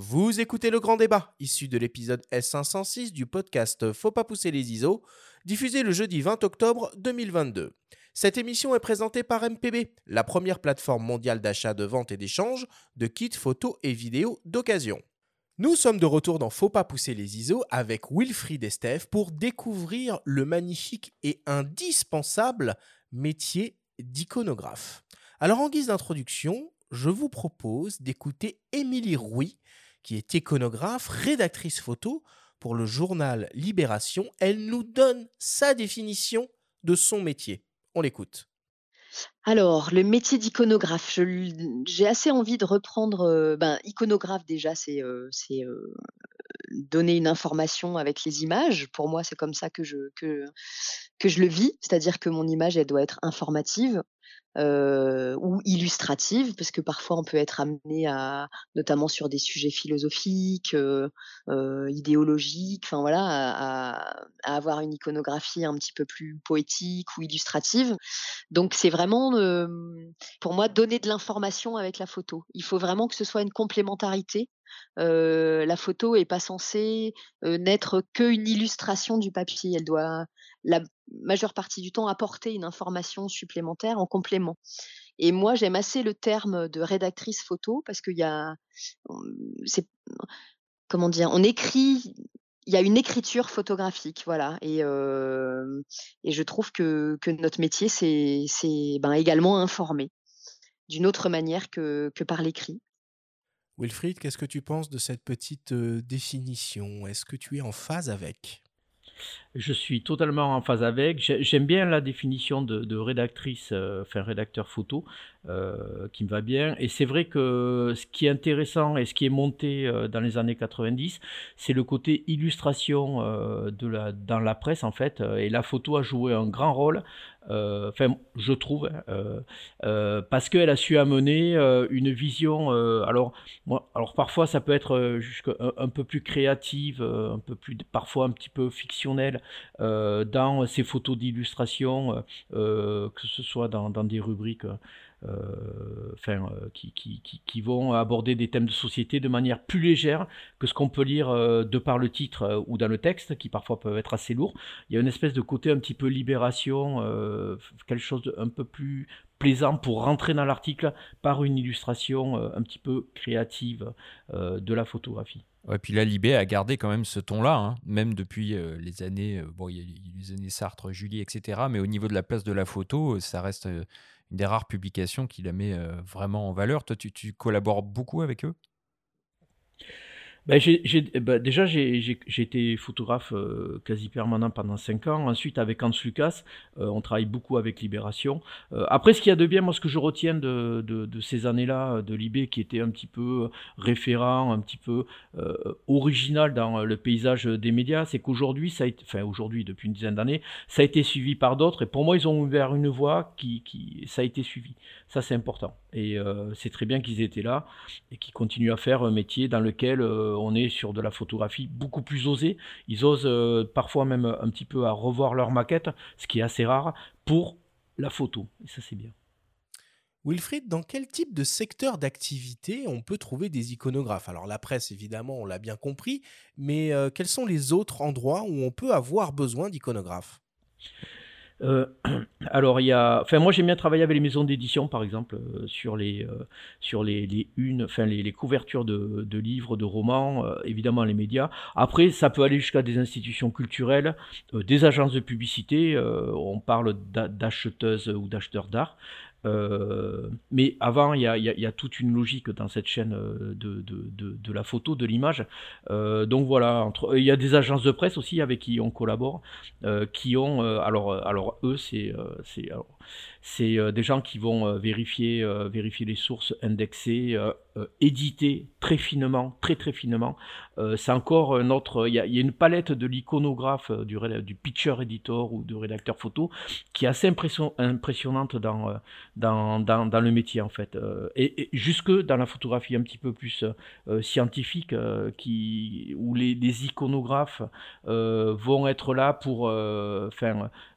Vous écoutez le grand débat, issu de l'épisode S506 du podcast Faut pas pousser les ISO, diffusé le jeudi 20 octobre 2022. Cette émission est présentée par MPB, la première plateforme mondiale d'achat, de vente et d'échange de kits photos et vidéos d'occasion. Nous sommes de retour dans Faut pas pousser les ISO avec Wilfried Estev pour découvrir le magnifique et indispensable métier d'iconographe. Alors en guise d'introduction, je vous propose d'écouter Émilie Rouy, qui est iconographe, rédactrice photo pour le journal Libération. Elle nous donne sa définition de son métier. On l'écoute. Alors, le métier d'iconographe, j'ai assez envie de reprendre... iconographe, déjà, c'est donner une information avec les images. Pour moi, c'est comme ça que je le vis. C'est-à-dire que mon image, elle doit être informative. Ou illustrative, parce que parfois on peut être amené à, notamment sur des sujets philosophiques, idéologiques, enfin voilà, à avoir une iconographie un petit peu plus poétique ou illustrative. Donc c'est vraiment, pour moi, donner de l'information avec la photo. Il faut vraiment que ce soit une complémentarité. La photo n'est pas censée n'être qu'une illustration du papier. Elle doit, la majeure partie du temps, apporter une information supplémentaire en complément. Et moi, j'aime assez le terme de rédactrice photo parce qu'il y a, on écrit. Il y a une écriture photographique, voilà. Et je trouve que notre métier, c'est également informer d'une autre manière que par l'écrit. Wilfried, qu'est-ce que tu penses de cette petite définition ? Est-ce que tu es en phase avec ? Je suis totalement en phase avec. J'aime bien la définition de rédactrice, rédacteur photo, qui me va bien. Et c'est vrai que ce qui est intéressant et ce qui est monté dans les années 90, c'est le côté illustration dans la presse, en fait. Et la photo a joué un grand rôle. Je trouve, parce qu'elle a su amener une vision. Alors parfois ça peut être un peu plus créative, un peu plus, parfois un petit peu fictionnelle dans ces photos d'illustration, que ce soit dans des rubriques. Qui vont aborder des thèmes de société de manière plus légère que ce qu'on peut lire de par le titre ou dans le texte, qui parfois peuvent être assez lourds. Il y a une espèce de côté un petit peu libération, quelque chose d'un peu plus plaisant pour rentrer dans l'article par une illustration un petit peu créative de la photographie. Ouais, puis la Libé a gardé quand même ce ton-là, hein, même depuis les années, il y a les années Sartre, Julie, etc. Mais au niveau de la place de la photo, ça reste une des rares publications qui la met vraiment en valeur. Toi, tu collabores beaucoup avec eux ? J'ai été photographe quasi permanent pendant 5 ans. Ensuite, avec Hans Lucas, on travaille beaucoup avec Libération. Après, ce qu'il y a de bien, moi, ce que je retiens de ces années-là, de Libé, qui était un petit peu référent, un petit peu original dans le paysage des médias, c'est qu'aujourd'hui, depuis une dizaine d'années, ça a été suivi par d'autres. Et pour moi, ils ont ouvert une voie qui ça a été suivi. Ça, c'est important. Et c'est très bien qu'ils étaient là et qu'ils continuent à faire un métier dans lequel on est sur de la photographie beaucoup plus osée. Ils osent parfois même un petit peu à revoir leur maquette, ce qui est assez rare, pour la photo. Et ça, c'est bien. Wilfried, dans quel type de secteur d'activité on peut trouver des iconographes ? Alors la presse, évidemment, on l'a bien compris, mais quels sont les autres endroits où on peut avoir besoin d'iconographes ? Alors il y a, moi j'aime bien travailler avec les maisons d'édition par exemple sur les couvertures de livres, de romans, évidemment les médias. Après ça peut aller jusqu'à des institutions culturelles, des agences de publicité. On parle d'acheteuses ou d'acheteurs d'art. Mais avant, il y a toute une logique dans cette chaîne de la photo, de l'image. Donc voilà, il y a des agences de presse aussi avec qui on collabore, qui ont eux c'est des gens qui vont vérifier les sources, indexer, éditer très très finement. C'est encore un autre. Il y a une palette de l'iconographe, du picture editor ou de rédacteur photo qui est assez impressionnante dans le métier en fait, et jusque dans la photographie un petit peu plus scientifique, où les iconographes vont être là pour,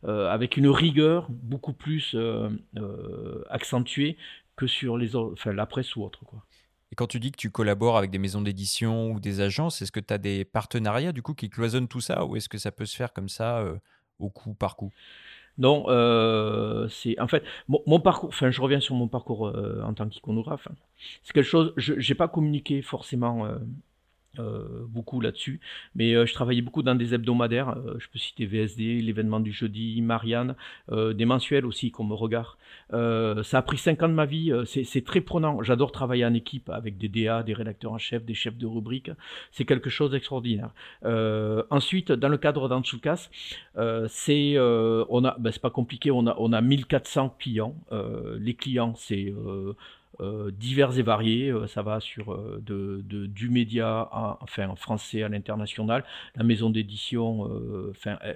avec une rigueur beaucoup plus accentuée que sur la presse ou autre, quoi. Et quand tu dis que tu collabores avec des maisons d'édition ou des agences, est-ce que tu as des partenariats du coup qui cloisonnent tout ça ou est-ce que ça peut se faire comme ça au coup par coup ? Non, c'est en fait mon parcours. Enfin, je reviens sur mon parcours en tant qu'iconographe. Hein. C'est quelque chose. Je n'ai pas communiqué forcément beaucoup là-dessus, mais je travaillais beaucoup dans des hebdomadaires. Je peux citer VSD, l'événement du jeudi, Marianne, des mensuels aussi comme Regard. Ça a pris 5 ans de ma vie. C'est très prenant. J'adore travailler en équipe avec des DA, des rédacteurs en chef, des chefs de rubrique. C'est quelque chose d'extraordinaire. Ensuite, dans le cadre d'Hans Lucas, c'est pas compliqué. On a 1400 clients. Les clients, c'est divers et variés, ça va sur du média en français à l'international, la maison d'édition,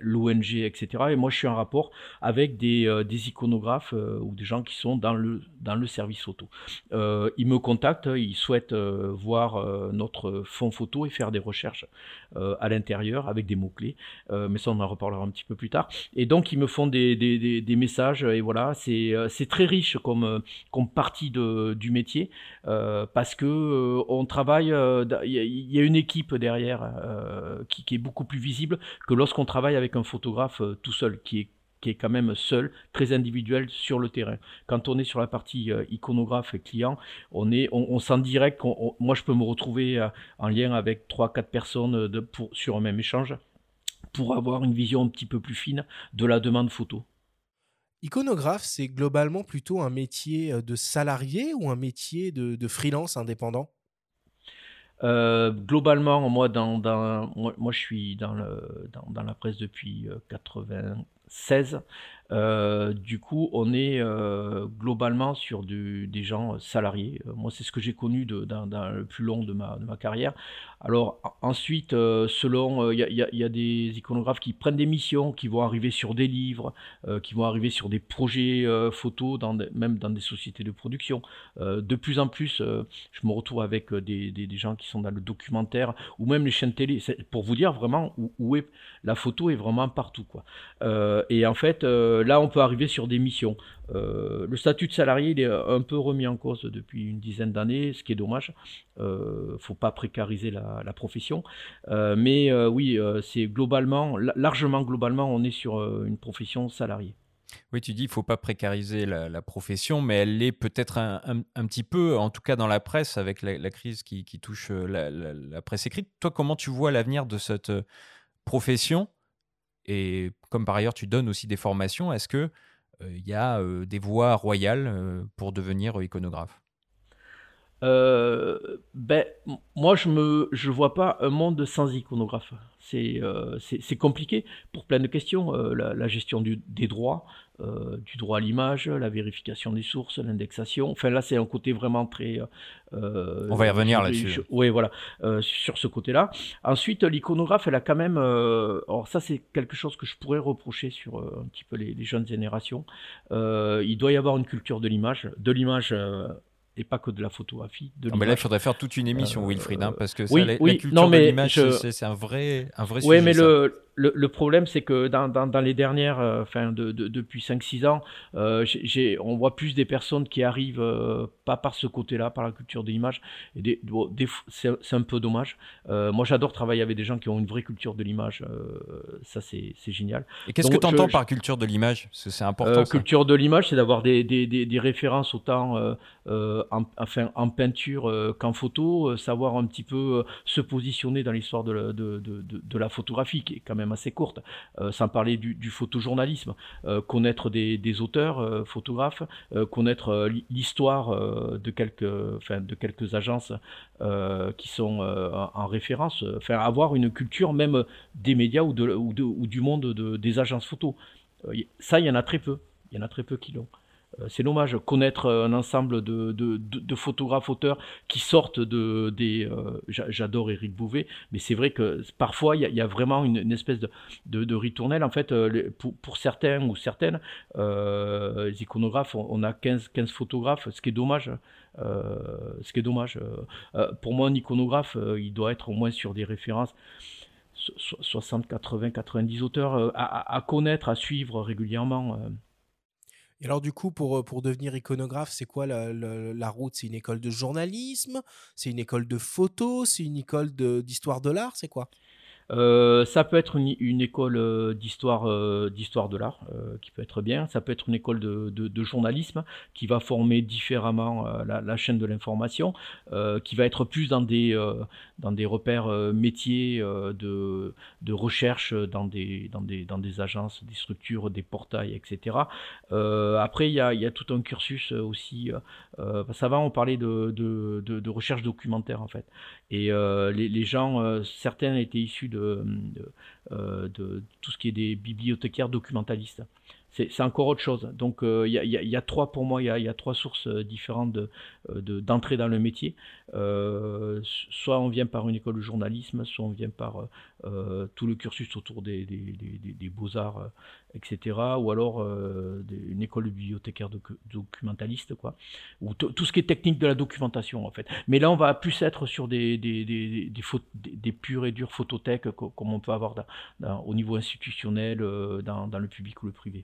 l'ONG, etc. Et moi, je suis en rapport avec des iconographes ou des gens qui sont dans le service auto. Ils me contactent, ils souhaitent voir notre fond photo et faire des recherches à l'intérieur avec des mots-clés. Mais ça, on en reparlera un petit peu plus tard. Et donc, ils me font des messages et voilà, c'est très riche comme partie du métier parce que on travaille, il y a une équipe derrière qui est beaucoup plus visible que lorsqu'on travaille avec un photographe tout seul qui est quand même seul, très individuel sur le terrain. Quand on est sur la partie iconographe et client, on sent direct moi je peux me retrouver en lien avec 3-4 personnes sur un même échange pour avoir une vision un petit peu plus fine de la demande photo. Iconographe, c'est globalement plutôt un métier de salarié ou un métier de freelance indépendant ? Globalement, moi, je suis dans la presse depuis 1996. Du coup, on est globalement sur des gens salariés. Moi, c'est ce que j'ai connu dans le plus long de ma carrière. Alors ensuite, selon, il y a des iconographes qui prennent des missions, qui vont arriver sur des livres, qui vont arriver sur des projets photos, même dans des sociétés de production. De plus en plus, je me retrouve avec des gens qui sont dans le documentaire ou même les chaînes télé. C'est pour vous dire vraiment où est la photo est vraiment partout, quoi. Et en fait, là, on peut arriver sur des missions. Le statut de salarié, il est un peu remis en cause depuis une dizaine d'années, ce qui est dommage. Faut pas précariser la profession. Mais oui, c'est largement globalement, on est sur une profession salariée. Oui, tu dis il ne faut pas précariser la profession, mais elle l'est peut-être un petit peu, en tout cas dans la presse, avec la crise qui touche la presse écrite. Toi, comment tu vois l'avenir de cette profession ? Et comme par ailleurs, tu donnes aussi des formations. Est-ce qu'il y a des voies royales pour devenir iconographe ? Moi, je vois pas un monde sans iconographe. C'est compliqué pour plein de questions. La gestion des droits, du droit à l'image, la vérification des sources, l'indexation. Enfin, là, c'est un côté vraiment très... on va y revenir là-dessus. Oui, voilà, sur ce côté-là. Ensuite, l'iconographe, elle a quand même... alors ça, c'est quelque chose que je pourrais reprocher sur un petit peu les jeunes générations. Il doit y avoir une culture de l'image. De l'image... et pas que de la photographie. Mais là, il faudrait faire toute une émission, Wilfried, parce que la culture de l'image, c'est un vrai sujet. Oui, mais le problème, c'est que dans les dernières, depuis 5-6 ans, on voit plus des personnes qui arrivent pas par ce côté-là, par la culture de l'image. Et c'est un peu dommage. Moi, j'adore travailler avec des gens qui ont une vraie culture de l'image. Ça, c'est génial. Et qu'est-ce que tu entends par culture de l'image ? Parce que c'est important. Culture de l'image, c'est d'avoir des références autant en peinture qu'en photo, savoir un petit peu se positionner dans l'histoire de la photographie, qui est quand même assez courte, sans parler du photojournalisme, connaître des auteurs, photographes, connaître l'histoire de quelques agences qui sont en référence, avoir une culture même des médias ou du monde des agences photo. Ça, il y en a très peu. Il y en a très peu qui l'ont. C'est dommage, connaître un ensemble de photographes, auteurs qui sortent j'adore Éric Bouvet, mais c'est vrai que parfois, il y a vraiment une espèce de ritournelle. En fait, pour certains ou certaines, les iconographes, on a 15 photographes, ce qui est dommage. Pour moi, un iconographe, il doit être au moins sur des références. 60, 80, 90 auteurs à connaître, à suivre régulièrement. Et alors du coup, pour devenir iconographe, c'est quoi la route? C'est une école de journalisme? C'est une école de photo? C'est une école d'histoire de l'art? C'est quoi? Ça peut être une école d'histoire de l'art qui peut être bien. Ça peut être une école de journalisme qui va former différemment la chaîne de l'information, qui va être plus dans des repères métiers de recherche, dans des agences, des structures, des portails, etc. Après, il y a tout un cursus aussi. Ça va, on parlait de recherche documentaire en fait. Et les gens, certains étaient issus de tout ce qui est des bibliothécaires documentalistes. C'est encore autre chose. Donc, il y a trois, pour moi, il y a trois sources différentes d'entrée dans le métier. Soit on vient par une école de journalisme, soit on vient par tout le cursus autour des beaux-arts, etc. Ou alors une école de bibliothécaire documentaliste, quoi. Ou tout ce qui est technique de la documentation, en fait. Mais là, on va plus être sur des purs et durs photothèques, comme on peut avoir au niveau institutionnel, dans le public ou le privé.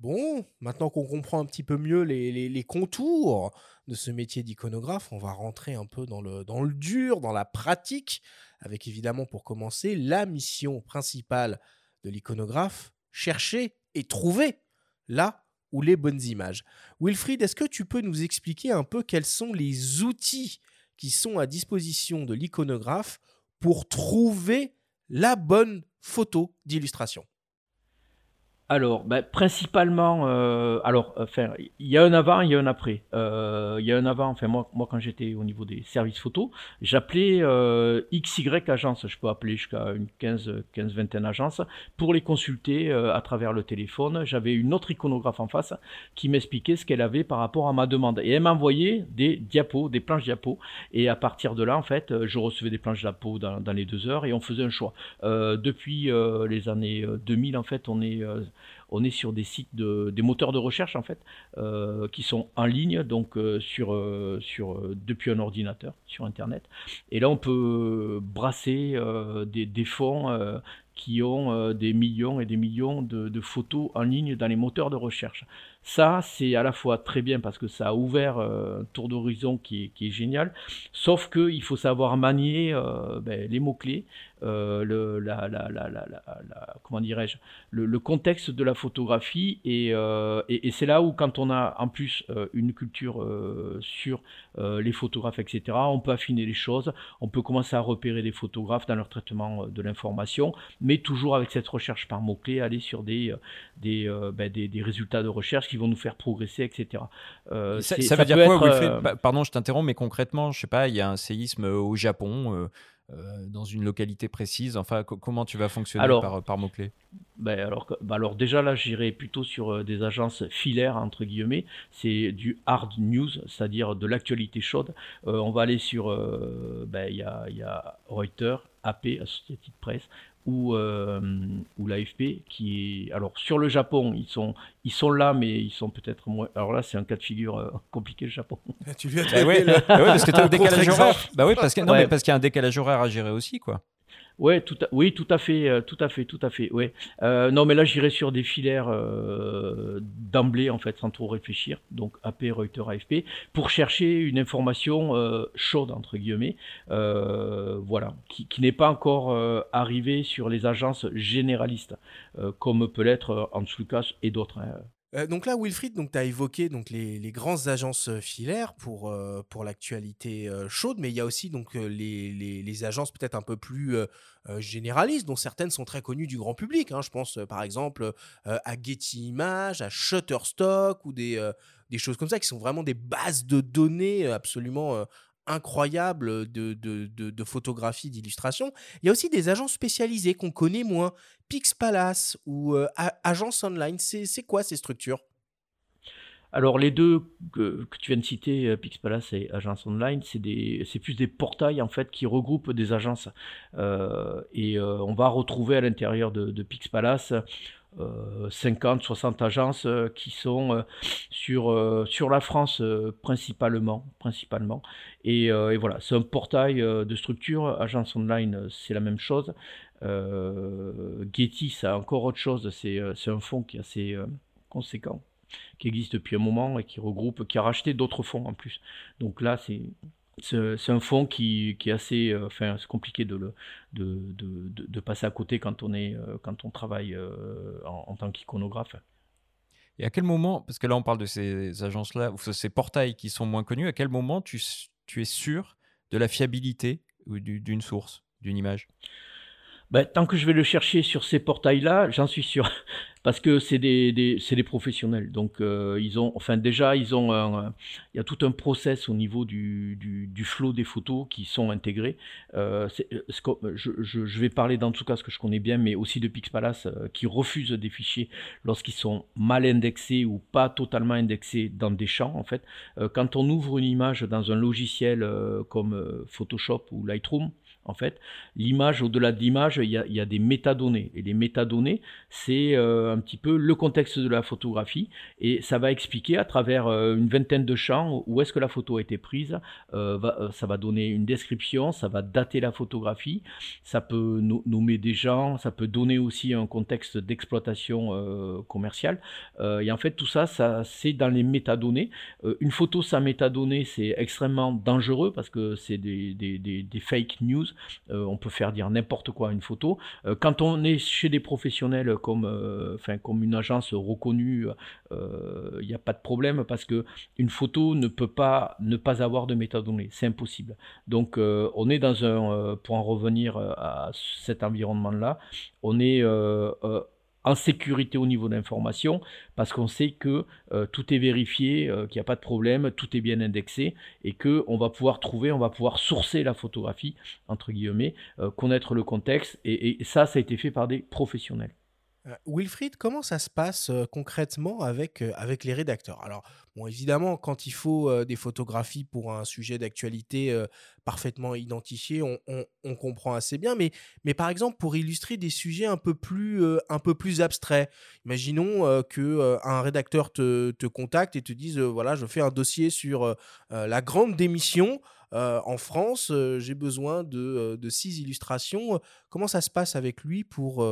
Bon, maintenant qu'on comprend un petit peu mieux les contours de ce métier d'iconographe, on va rentrer un peu dans le dur, dans la pratique, avec évidemment pour commencer la mission principale de l'iconographe, chercher et trouver là où les bonnes images. Wilfried, est-ce que tu peux nous expliquer un peu quels sont les outils qui sont à disposition de l'iconographe pour trouver la bonne photo d'illustration ? Alors, principalement, il y a un avant, il y a un après. Il y a un avant, moi quand j'étais au niveau des services photos, j'appelais XY agences, je peux appeler jusqu'à une 15-20 agences, pour les consulter à travers le téléphone. J'avais une autre iconographe en face qui m'expliquait ce qu'elle avait par rapport à ma demande. Et elle m'envoyait des diapos, des planches diapos. Et à partir de là, en fait, je recevais des planches diapos dans les 2 heures et on faisait un choix. Depuis les années 2000, en fait, on est sur des sites des moteurs de recherche en fait, qui sont en ligne, donc depuis un ordinateur, sur Internet. Et là, on peut brasser des fonds qui ont des millions de photos en ligne dans les moteurs de recherche. Ça, c'est à la fois très bien parce que ça a ouvert un tour d'horizon qui est génial, sauf qu'il faut savoir manier les mots-clés, comment dirais-je, le contexte de la photographie, et c'est là où, quand on a en plus une culture sur les photographes, etc., on peut affiner les choses, on peut commencer à repérer des photographes dans leur traitement de l'information, mais toujours avec cette recherche par mots-clés, aller sur des résultats de recherche qui vont nous faire progresser, etc. Ça veut dire quoi, Wilfried ? Pardon, je t'interromps, mais concrètement, je ne sais pas, il y a un séisme au Japon, dans une localité précise, enfin, comment tu vas fonctionner par mots-clés ? Alors déjà là, j'irai plutôt sur des agences filaires, entre guillemets. C'est du hard news, c'est-à-dire de l'actualité chaude. On va aller sur, il y a Reuters, AP, Associated Press, ou l'AFP, qui est... Alors, sur le Japon, ils sont là, mais ils sont peut-être moins... Alors là, c'est un cas de figure compliqué, le Japon. Tu lui as trouvé parce que tu as un décalage horaire. Mais parce qu'il y a un décalage horaire à gérer aussi, quoi. Oui, tout à fait. Ouais. Non, mais là, j'irai sur des filaires d'emblée, en fait, sans trop réfléchir. Donc, AP, Reuters, AFP, pour chercher une information chaude, entre guillemets, qui n'est pas encore arrivée sur les agences généralistes, comme peut l'être Hans Lucas et d'autres. Donc là, Wilfried, tu as évoqué les grandes agences filaires pour l'actualité chaude, mais il y a aussi les agences peut-être un peu plus généralistes, dont certaines sont très connues du grand public. Hein. Je pense par exemple à Getty Images, à Shutterstock, ou des choses comme ça, qui sont vraiment des bases de données absolument incroyables de photographie, d'illustration. Il y a aussi des agences spécialisées qu'on connaît moins, PixPalace ou Agence Online. C'est quoi ces structures ? Alors, les deux que tu viens de citer, PixPalace et Agence Online, c'est plus des portails en fait qui regroupent des agences. On va retrouver à l'intérieur de PixPalace 50-60 agences qui sont sur la France principalement. Et voilà, c'est un portail de structure. Agence Online, c'est la même chose. Getty, ça a encore autre chose. C'est un fonds qui est assez conséquent. qui existe depuis un moment et qui regroupe, qui a racheté d'autres fonds en plus. Donc là, c'est un fonds qui est assez, c'est compliqué de passer à côté quand on travaille en tant qu'iconographe. Et à quel moment, parce que là on parle de ces agences-là, ou ces portails qui sont moins connus, à quel moment tu es sûr de la fiabilité d'une source, d'une image ? Ben, tant que je vais le chercher sur ces portails-là, j'en suis sûr, parce que c'est des professionnels. Donc il y a tout un process au niveau du flow des photos qui sont intégrés. Je vais parler dans tout cas ce que je connais bien, mais aussi de PixPalace qui refuse des fichiers lorsqu'ils sont mal indexés ou pas totalement indexés dans des champs en fait. Quand on ouvre une image dans un logiciel comme Photoshop ou Lightroom, en fait, l'image, au-delà de l'image, il y a des métadonnées. Et les métadonnées, c'est un petit peu le contexte de la photographie. Et ça va expliquer à travers une vingtaine de champs où est-ce que la photo a été prise. Ça va donner une description, ça va dater la photographie, ça peut nommer des gens, ça peut donner aussi un contexte d'exploitation commerciale. Et en fait, tout ça, c'est dans les métadonnées. Une photo sans métadonnées, c'est extrêmement dangereux parce que c'est des fake news. On peut faire dire n'importe quoi à une photo. Quand on est chez des professionnels comme une agence reconnue, il n'y a pas de problème parce que une photo ne peut pas ne pas avoir de métadonnées, c'est impossible. Donc on est dans pour en revenir à cet environnement-là, on est en sécurité au niveau d'information parce qu'on sait que tout est vérifié, qu'il n'y a pas de problème, tout est bien indexé et qu'on va pouvoir sourcer la photographie, entre guillemets, connaître le contexte et ça a été fait par des professionnels. Wilfried, comment ça se passe concrètement avec les rédacteurs ? Alors, bon, évidemment, quand il faut des photographies pour un sujet d'actualité parfaitement identifié, on comprend assez bien. Mais par exemple, pour illustrer des sujets un peu plus abstraits, imaginons qu'un rédacteur te contacte et te dise voilà, je fais un dossier sur la grande démission en France. J'ai besoin de 6 illustrations. Comment ça se passe avec lui pour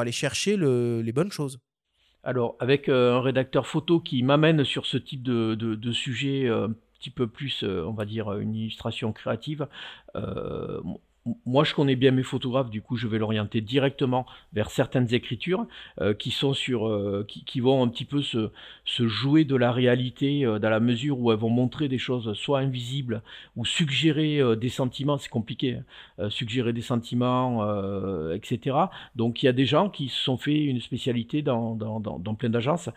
aller chercher les bonnes choses? Alors, avec un rédacteur photo qui m'amène sur ce type de sujet un petit peu plus, on va dire, une illustration créative, moi, je connais bien mes photographes, du coup, je vais l'orienter directement vers certaines écritures qui sont qui vont un petit peu se jouer de la réalité dans la mesure où elles vont montrer des choses soit invisibles ou suggérer des sentiments. C'est compliqué, suggérer des sentiments, etc. Donc, il y a des gens qui se sont fait une spécialité dans plein d'agences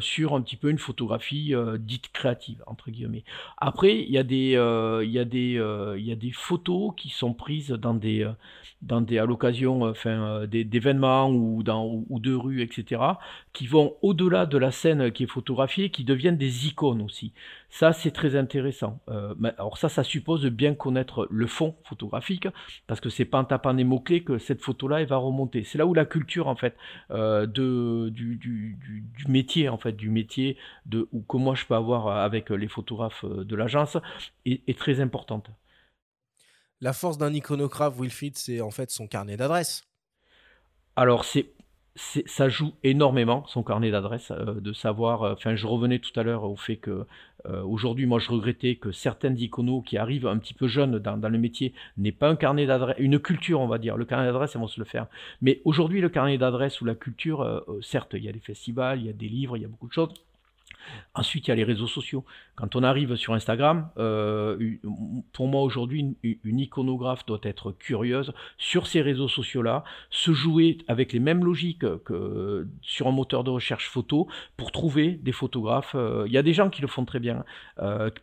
sur un petit peu une photographie dite créative, entre guillemets. Après, il y a des photos qui sont prises à l'occasion d'événements ou de rues, etc., qui vont au-delà de la scène qui est photographiée, qui deviennent des icônes aussi. Ça, c'est très intéressant. Alors ça suppose de bien connaître le fond photographique, parce que c'est pas en tapant des mots-clés que cette photo-là, elle va remonter. C'est là où la culture, en fait, du métier, en fait, ou que moi je peux avoir avec les photographes de l'agence, est très importante. La force d'un iconographe, Wilfried, c'est en fait son carnet d'adresses. Alors, ça joue énormément, son carnet d'adresses, de savoir... je revenais tout à l'heure au fait que aujourd'hui, moi, je regrettais que certaines iconos qui arrivent un petit peu jeunes dans le métier n'aient pas un carnet d'adresses, une culture, on va dire. Le carnet d'adresses, elles vont se le faire. Mais aujourd'hui, le carnet d'adresses ou la culture, certes, il y a des festivals, il y a des livres, il y a beaucoup de choses. Ensuite, il y a les réseaux sociaux. Quand on arrive sur Instagram, pour moi aujourd'hui, une iconographe doit être curieuse sur ces réseaux sociaux-là, se jouer avec les mêmes logiques que sur un moteur de recherche photo pour trouver des photographes. Il y a des gens qui le font très bien,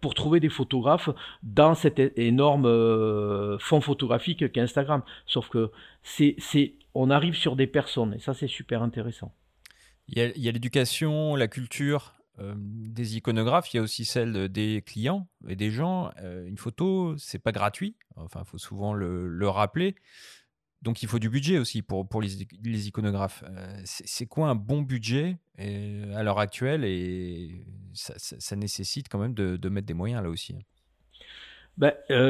pour trouver des photographes dans cet énorme fond photographique qu'est Instagram. Sauf que on arrive sur des personnes et ça, c'est super intéressant. Il y a l'éducation, la culture des iconographes, il y a aussi celle des clients et des gens. Une photo, c'est pas gratuit. Enfin, il faut souvent le rappeler. Donc, il faut du budget aussi pour les iconographes. C'est quoi un bon budget à l'heure actuelle? Et ça nécessite quand même de mettre des moyens là aussi.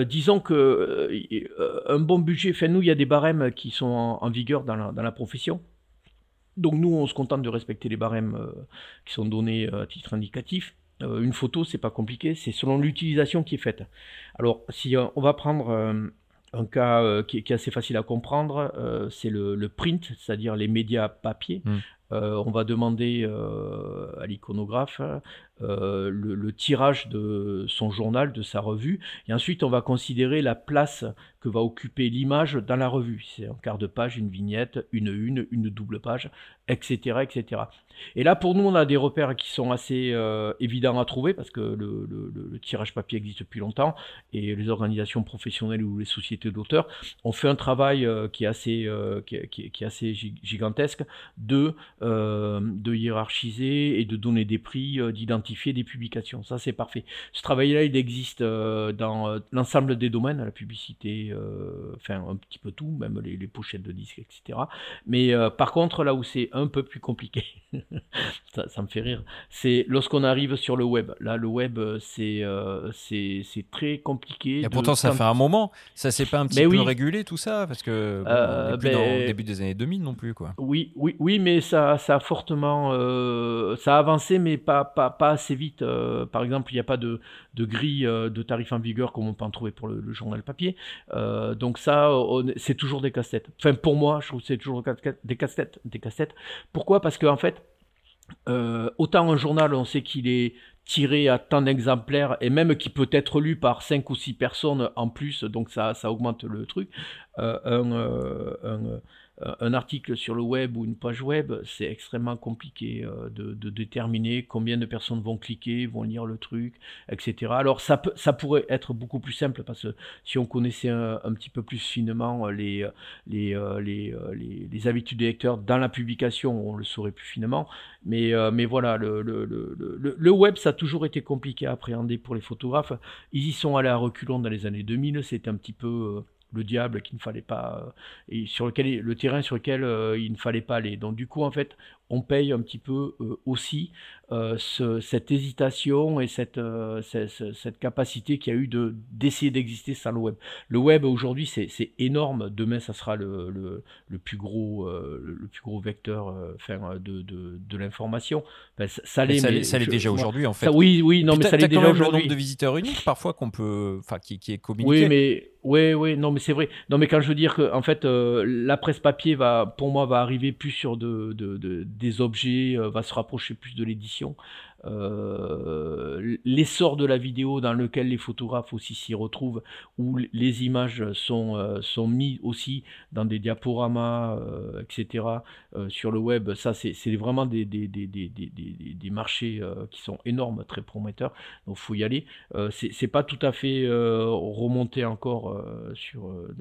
Disons qu'un bon budget, nous, il y a des barèmes qui sont en vigueur dans la profession. Donc nous, on se contente de respecter les barèmes qui sont donnés à titre indicatif. Une photo, c'est pas compliqué, c'est selon l'utilisation qui est faite. Alors, si on va prendre un cas qui est assez facile à comprendre, c'est le print, c'est-à-dire les médias papier. On va demander à l'iconographe le tirage de son journal, de sa revue, et ensuite on va considérer la place que va occuper l'image dans la revue. C'est un quart de page, une vignette, une double page, etc., etc. Et là, pour nous, on a des repères qui sont assez évidents à trouver, parce que le tirage papier existe depuis longtemps, et les organisations professionnelles ou les sociétés d'auteurs ont fait un travail qui est assez gigantesque de hiérarchiser et de donner des prix, d'identifier des publications. Ça, c'est parfait. Ce travail-là, il existe dans l'ensemble des domaines, la publicité, enfin un petit peu tout, même les pochettes de disques, etc. Mais par contre, là où c'est un peu plus compliqué, ça me fait rire, c'est lorsqu'on arrive sur le web. Là, le web, c'est très compliqué. Et pourtant, ça fait un moment. Ça, c'est pas un petit peu régulé, tout ça, parce que on n'est plus dans le début des années 2000 non plus, quoi. Oui, mais ça a fortement... ça a avancé, mais pas assez vite. Par exemple, il n'y a pas de grille de tarifs en vigueur comme on peut en trouver pour le journal papier. Donc ça, c'est toujours des casse-têtes. Enfin, pour moi, je trouve que c'est toujours des casse-têtes. Pourquoi ? Parce qu'en fait, autant un journal, on sait qu'il est tiré à tant d'exemplaires et même qui peut être lu par 5 ou 6 personnes en plus, donc ça augmente le truc. Un article sur le web ou une page web, c'est extrêmement compliqué de déterminer combien de personnes vont cliquer, vont lire le truc, etc. Alors ça pourrait être beaucoup plus simple, parce que si on connaissait un petit peu plus finement les habitudes des lecteurs dans la publication, on le saurait plus finement. Mais voilà, le web, ça a toujours été compliqué à appréhender pour les photographes. Ils y sont allés à reculons dans les années 2000, c'était un petit peu... le diable qu'il ne fallait pas, et sur lequel, le terrain sur lequel il ne fallait pas aller. Donc du coup, en fait, on paye un petit peu aussi cette hésitation et cette capacité qu'il y a eu d'essayer d'exister sans le web. Le web aujourd'hui, c'est énorme. Demain, ça sera le plus gros vecteur de l'information. Ben, ça l'est déjà aujourd'hui, en fait. Ça l'est déjà aujourd'hui. Le nombre de visiteurs uniques parfois qu'on peut, qui est communiqué. Oui, mais c'est vrai. Non, mais quand je veux dire que, en fait, la presse papier va arriver plus sur des objets, va se rapprocher plus de l'édition. L'essor de la vidéo, dans lequel les photographes aussi s'y retrouvent, où les images sont mises aussi dans des diaporamas, etc. Sur le web, ça c'est vraiment des marchés qui sont énormes, très prometteurs. Donc il faut y aller. C'est pas tout à fait remonté encore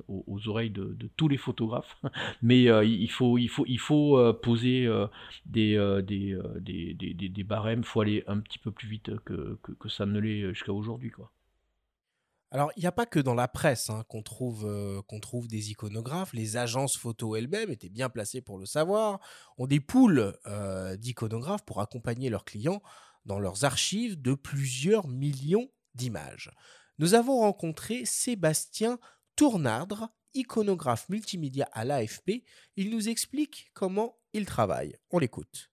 aux oreilles de tous les photographes, mais il faut poser des barèmes. Il faut aller un petit peu plus vite que ça ne l'est jusqu'à aujourd'hui, quoi. Alors, il n'y a pas que dans la presse qu'on trouve des iconographes. Les agences photo elles-mêmes étaient bien placées pour le savoir, ont des pools d'iconographes pour accompagner leurs clients dans leurs archives de plusieurs millions d'images. Nous avons rencontré Sébastien Tournardre, iconographe multimédia à l'AFP. Il nous explique comment il travaille. On l'écoute.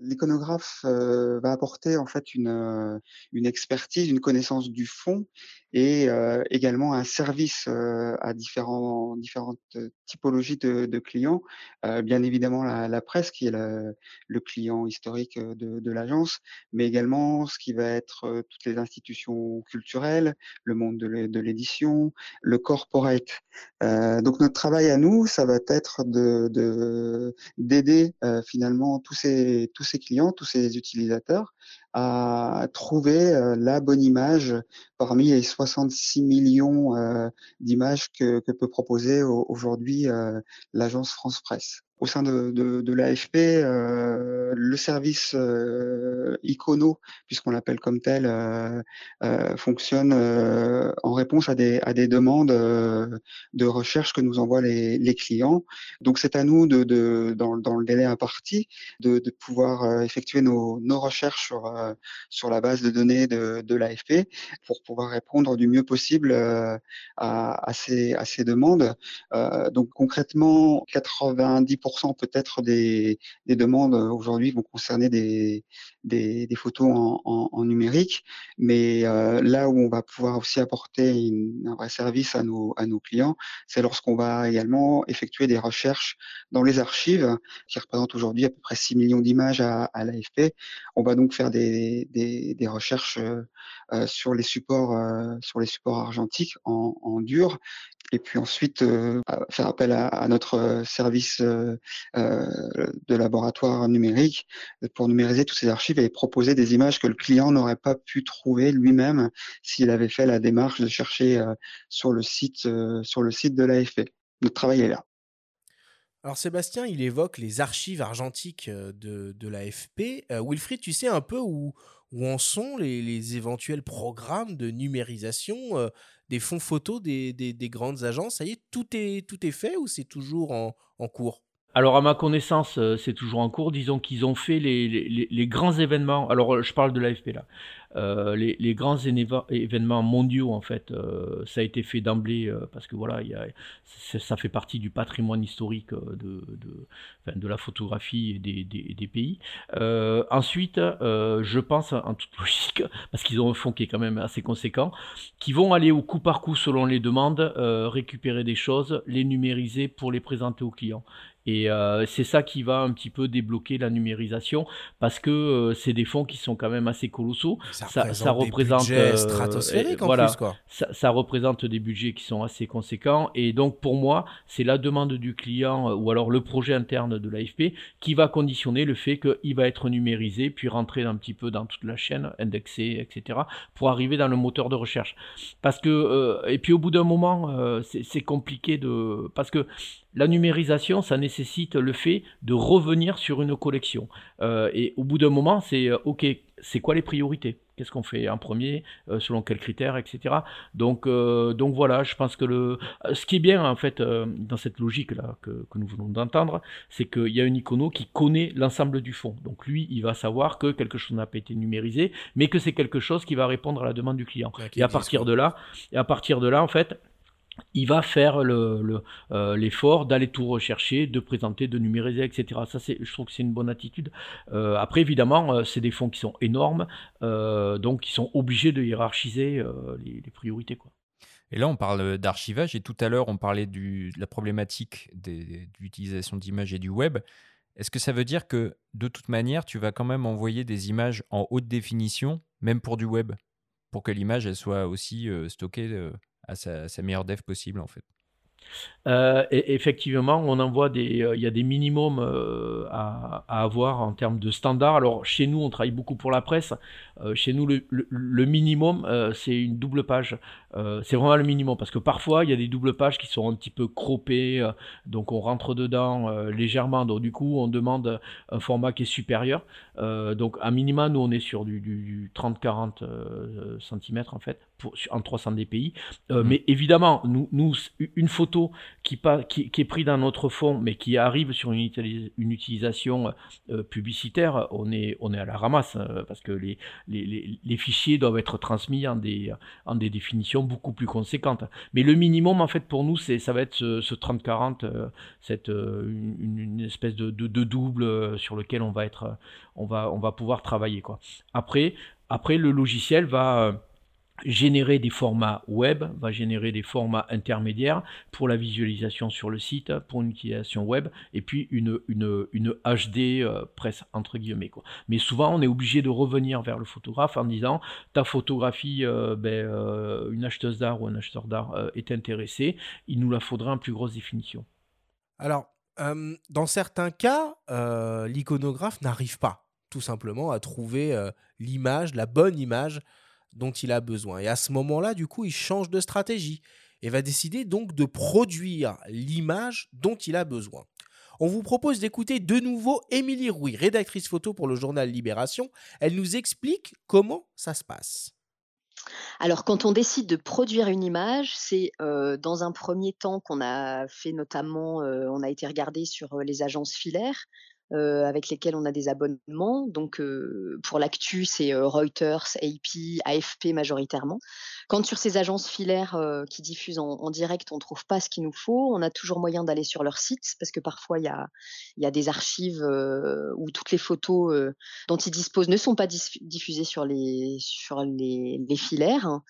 L'iconographe va apporter en fait une expertise, une connaissance du fond et également un service à différentes typologies de clients. Bien évidemment la presse qui est le client historique de l'agence, mais également ce qui va être toutes les institutions culturelles, le monde de l'édition, le corporate. Donc notre travail à nous, ça va être d'aider finalement tous ces clients, tous ces utilisateurs à trouver la bonne image parmi les 66 millions d'images que peut proposer aujourd'hui l'agence France Presse. Au sein de l'AFP, le service icono, puisqu'on l'appelle comme tel, fonctionne en réponse à des demandes de recherche que nous envoient les clients. Donc c'est à nous, dans le délai imparti, de pouvoir effectuer nos recherches sur sur la base de données de l'AFP pour pouvoir répondre du mieux possible à ces demandes. Donc concrètement, 90% peut-être des demandes aujourd'hui vont concerner des photos en numérique, mais là où on va pouvoir aussi apporter un vrai service à nos clients, c'est lorsqu'on va également effectuer des recherches dans les archives, qui représentent aujourd'hui à peu près 6 millions d'images à l'AFP. On va donc faire des recherches sur les supports argentiques en dur, et puis ensuite faire appel à notre service de laboratoire numérique pour numériser toutes ces archives et proposer des images que le client n'aurait pas pu trouver lui-même s'il avait fait la démarche de chercher sur le site de l'AFP. Notre travail est là. Alors Sébastien, il évoque les archives argentiques de l'AFP. Wilfried, tu sais un peu où en sont les éventuels programmes de numérisation des fonds photos des grandes agences? Ça y est, tout est fait ou c'est toujours en cours? Alors à ma connaissance, c'est toujours en cours. Disons qu'ils ont fait les grands événements. Alors je parle de l'AFP là. Les grands événements mondiaux en fait, ça a été fait d'emblée parce que voilà, ça fait partie du patrimoine historique de la photographie et des pays. Ensuite, je pense en toute logique, parce qu'ils ont un fonds qui est quand même assez conséquent, qui vont aller au coup par coup selon les demandes, récupérer des choses, les numériser pour les présenter aux clients. Et c'est ça qui va un petit peu débloquer la numérisation, parce que c'est des fonds qui sont quand même assez colossaux. Ça représente des budgets stratosphériques en plus, quoi. Ça représente des budgets qui sont assez conséquents. Et donc, pour moi, c'est la demande du client ou alors le projet interne de l'AFP qui va conditionner le fait qu'il va être numérisé, puis rentrer un petit peu dans toute la chaîne, indexé, etc., pour arriver dans le moteur de recherche. Parce que, et puis au bout d'un moment, c'est compliqué de... Parce que la numérisation, ça nécessite le fait de revenir sur une collection. Et au bout d'un moment, c'est OK, c'est quoi les priorités ? Qu'est-ce qu'on fait en premier, selon quels critères, etc. Donc voilà, je pense que ce qui est bien, en fait, dans cette logique-là que nous venons d'entendre, c'est qu'il y a une icono qui connaît l'ensemble du fond. Donc lui, il va savoir que quelque chose n'a pas été numérisé, mais que c'est quelque chose qui va répondre à la demande du client. Et à partir de là, en fait... il va faire l'effort d'aller tout rechercher, de présenter, de numériser, etc. Ça, je trouve que c'est une bonne attitude. Après, évidemment, c'est des fonds qui sont énormes, donc ils sont obligés de hiérarchiser les priorités, quoi. Et là, on parle d'archivage, et tout à l'heure, on parlait de la problématique de l'utilisation d'images et du web. Est-ce que ça veut dire que, de toute manière, tu vas quand même envoyer des images en haute définition, même pour du web, pour que l'image elle soit aussi stockée à sa meilleure dev possible en fait? Effectivement, on envoie il y a des minimums à avoir en termes de standards. Alors chez nous, on travaille beaucoup pour la presse. Chez nous, le minimum, c'est une double page. C'est vraiment le minimum parce que parfois, il y a des doubles pages qui sont un petit peu croppées, donc on rentre dedans légèrement. Donc du coup, on demande un format qui est supérieur. Donc à minima, nous, on est sur du 30-40 cm en fait, en 300 dpi. Mais évidemment, nous une photo qui est prise dans notre fond, mais qui arrive sur une utilisation publicitaire, on est à la ramasse, parce que les fichiers doivent être transmis en des définitions beaucoup plus conséquentes. Mais le minimum, en fait, pour nous, ça va être ce 30-40, une espèce de double sur lequel on va pouvoir travailler, quoi. Après, le logiciel va générer des formats web, va générer des formats intermédiaires pour la visualisation sur le site, pour une utilisation web, et puis une HD presse, entre guillemets, quoi. Mais souvent, on est obligé de revenir vers le photographe en disant « ta photographie, une acheteuse d'art ou un acheteur d'art est intéressé, il nous la faudra en plus grosse définition. » Alors, dans certains cas, l'iconographe n'arrive pas, tout simplement, à trouver l'image, la bonne image dont il a besoin. Et à ce moment-là, du coup, il change de stratégie et va décider donc de produire l'image dont il a besoin. On vous propose d'écouter de nouveau Émilie Rouy, rédactrice photo pour le journal Libération. Elle nous explique comment ça se passe. Alors, quand on décide de produire une image, c'est dans un premier temps qu'on a fait notamment, on a été regardé sur les agences filaires, avec lesquels on a des abonnements. Donc, pour l'actu, c'est Reuters, AP, AFP majoritairement. Quand sur ces agences filaires qui diffusent en direct, on ne trouve pas ce qu'il nous faut, on a toujours moyen d'aller sur leur site parce que parfois, il y a des archives où toutes les photos dont ils disposent ne sont pas diffusées sur les filaires. Hein.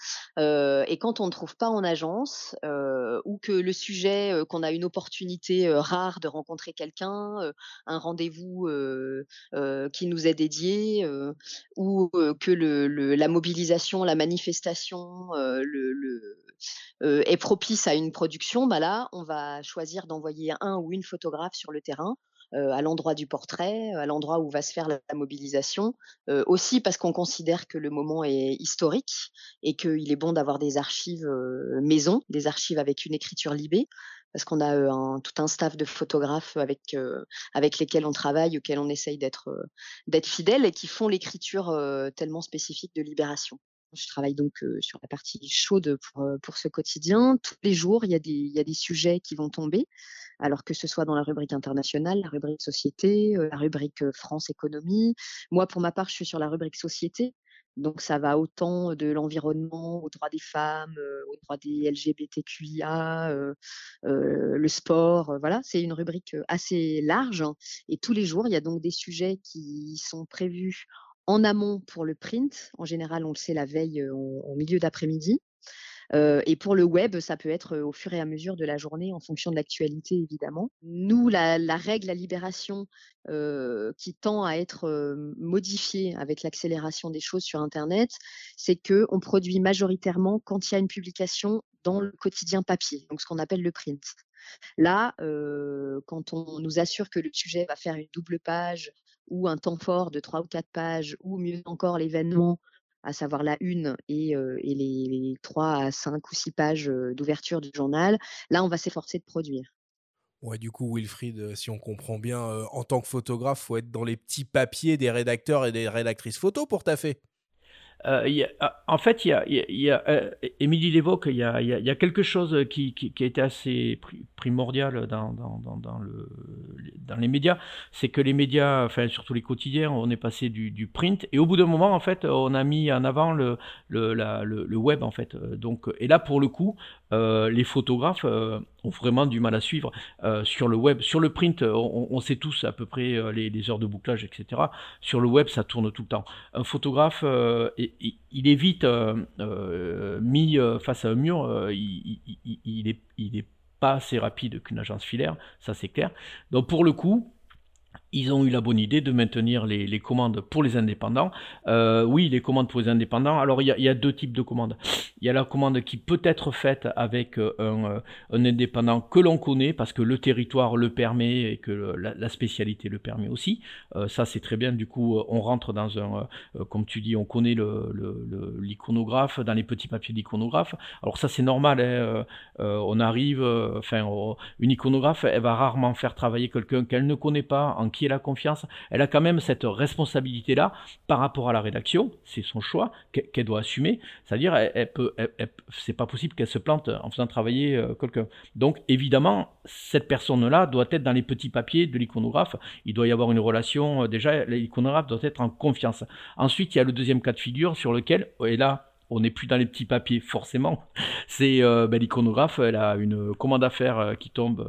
Et quand on ne trouve pas en agence ou que le sujet, qu'on a une opportunité rare de rencontrer quelqu'un, un rendez-vous qui nous est dédié, ou que la mobilisation, la manifestation est propice à une production, bah là, on va choisir d'envoyer un ou une photographe sur le terrain, à l'endroit du portrait, à l'endroit où va se faire la mobilisation, aussi parce qu'on considère que le moment est historique et qu'il est bon d'avoir des archives maison, des archives avec une écriture libée, parce qu'on a tout un staff de photographes avec lesquels on travaille, auxquels on essaye d'être fidèle et qui font l'écriture tellement spécifique de Libération. Je travaille donc sur la partie chaude pour ce quotidien. Tous les jours, il y a des sujets qui vont tomber, alors que ce soit dans la rubrique internationale, la rubrique société, la rubrique France économie. Moi, pour ma part, je suis sur la rubrique société. Donc, ça va autant de l'environnement, aux droits des femmes, aux droits des LGBTQIA, le sport. Voilà, c'est une rubrique assez large. Et tous les jours, il y a donc des sujets qui sont prévus en amont pour le print. En général, on le sait la veille, au milieu d'après-midi. Et pour le web, ça peut être au fur et à mesure de la journée, en fonction de l'actualité, évidemment. Nous, la règle à Libération qui tend à être modifiée avec l'accélération des choses sur Internet, c'est qu'on produit majoritairement quand il y a une publication dans le quotidien papier, donc ce qu'on appelle le print. Là, quand on nous assure que le sujet va faire une double page ou un temps fort de 3 ou 4 pages, ou mieux encore l'événement, à savoir la une et les 3 à 5 ou 6 pages d'ouverture du journal, là, on va s'efforcer de produire. Ouais, du coup, Wilfried, si on comprend bien, en tant que photographe, il faut être dans les petits papiers des rédacteurs et des rédactrices photos pour taffer. Émilie l'évoque, il y a quelque chose qui a été assez primordial dans les médias, c'est que les médias, enfin surtout les quotidiens, on est passé du print et au bout d'un moment en fait on a mis en avant le web en fait. Donc et là pour le coup les photographes ont vraiment du mal à suivre sur le web. Sur le print, on sait tous à peu près les heures de bouclage, etc. Sur le web, ça tourne tout le temps. Un photographe, il est vite mis face à un mur. Il est pas assez rapide qu'une agence filaire, ça c'est clair. Donc pour le coup, ils ont eu la bonne idée de maintenir les commandes pour les indépendants. Oui, les commandes pour les indépendants. Alors, il y a 2 types de commandes. Il y a la commande qui peut être faite avec un indépendant que l'on connaît parce que le territoire le permet et que la spécialité le permet aussi. Ça, c'est très bien. Du coup, on rentre dans comme tu dis, on connaît l'iconographe, dans les petits papiers d'iconographe. Alors ça, c'est normal. Hein, on arrive, une iconographe, elle va rarement faire travailler quelqu'un qu'elle ne connaît pas, en qui elle a confiance. Elle a quand même cette responsabilité-là par rapport à la rédaction, c'est son choix qu'elle doit assumer, c'est-à-dire c'est pas possible qu'elle se plante en faisant travailler quelqu'un. Donc évidemment, cette personne-là doit être dans les petits papiers de l'iconographe, il doit y avoir une relation, déjà l'iconographe doit être en confiance. Ensuite, il y a le deuxième cas de figure sur lequel, et là, on n'est plus dans les petits papiers, forcément. C'est l'iconographe, elle a une commande à faire qui tombe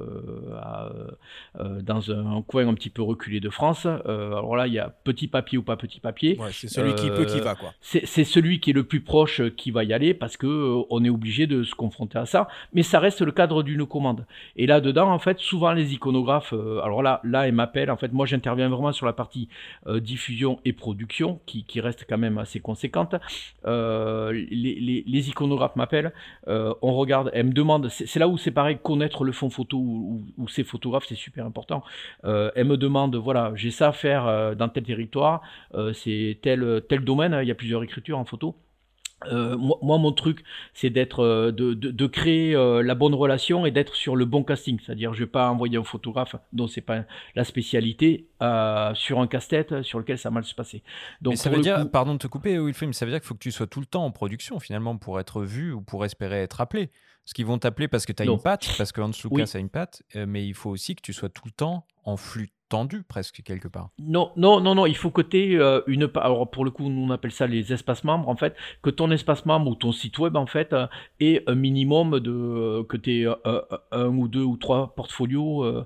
dans un coin un petit peu reculé de France. Alors là, il y a petit papier ou pas petit papier. Ouais, c'est celui qui peut qui va, quoi. C'est celui qui est le plus proche qui va y aller parce qu'on est obligé de se confronter à ça. Mais ça reste le cadre d'une commande. Et là-dedans, en fait, souvent les iconographes, alors là, ils m'appellent. En fait, moi, j'interviens vraiment sur la partie diffusion et production qui reste quand même assez conséquente. Les iconographes m'appellent, on regarde, elles me demandent, c'est là où c'est pareil, connaître le fond photo ou ces photographes, c'est super important. Elles me demandent, voilà, j'ai ça à faire dans tel territoire, c'est tel domaine, il y a plusieurs écritures en photo. Moi, mon truc, c'est de créer la bonne relation et d'être sur le bon casting. C'est-à-dire, je ne vais pas envoyer un photographe dont c'est pas la spécialité sur un casse-tête sur lequel ça a mal se passer. Donc, mais ça veut dire, pardon de te couper, Wilfried, mais ça veut dire qu'il faut que tu sois tout le temps en production finalement pour être vu ou pour espérer être appelé. Parce qu'ils vont t'appeler parce que tu as une patte, parce que Hans Lucas a une patte, mais il faut aussi que tu sois tout le temps en flux tendu presque quelque part. Non, il faut coter une... Alors pour le coup, nous on appelle ça les espaces membres en fait, que ton espace membre ou ton site web en fait ait un minimum de... que tu aies un ou deux ou trois portfolios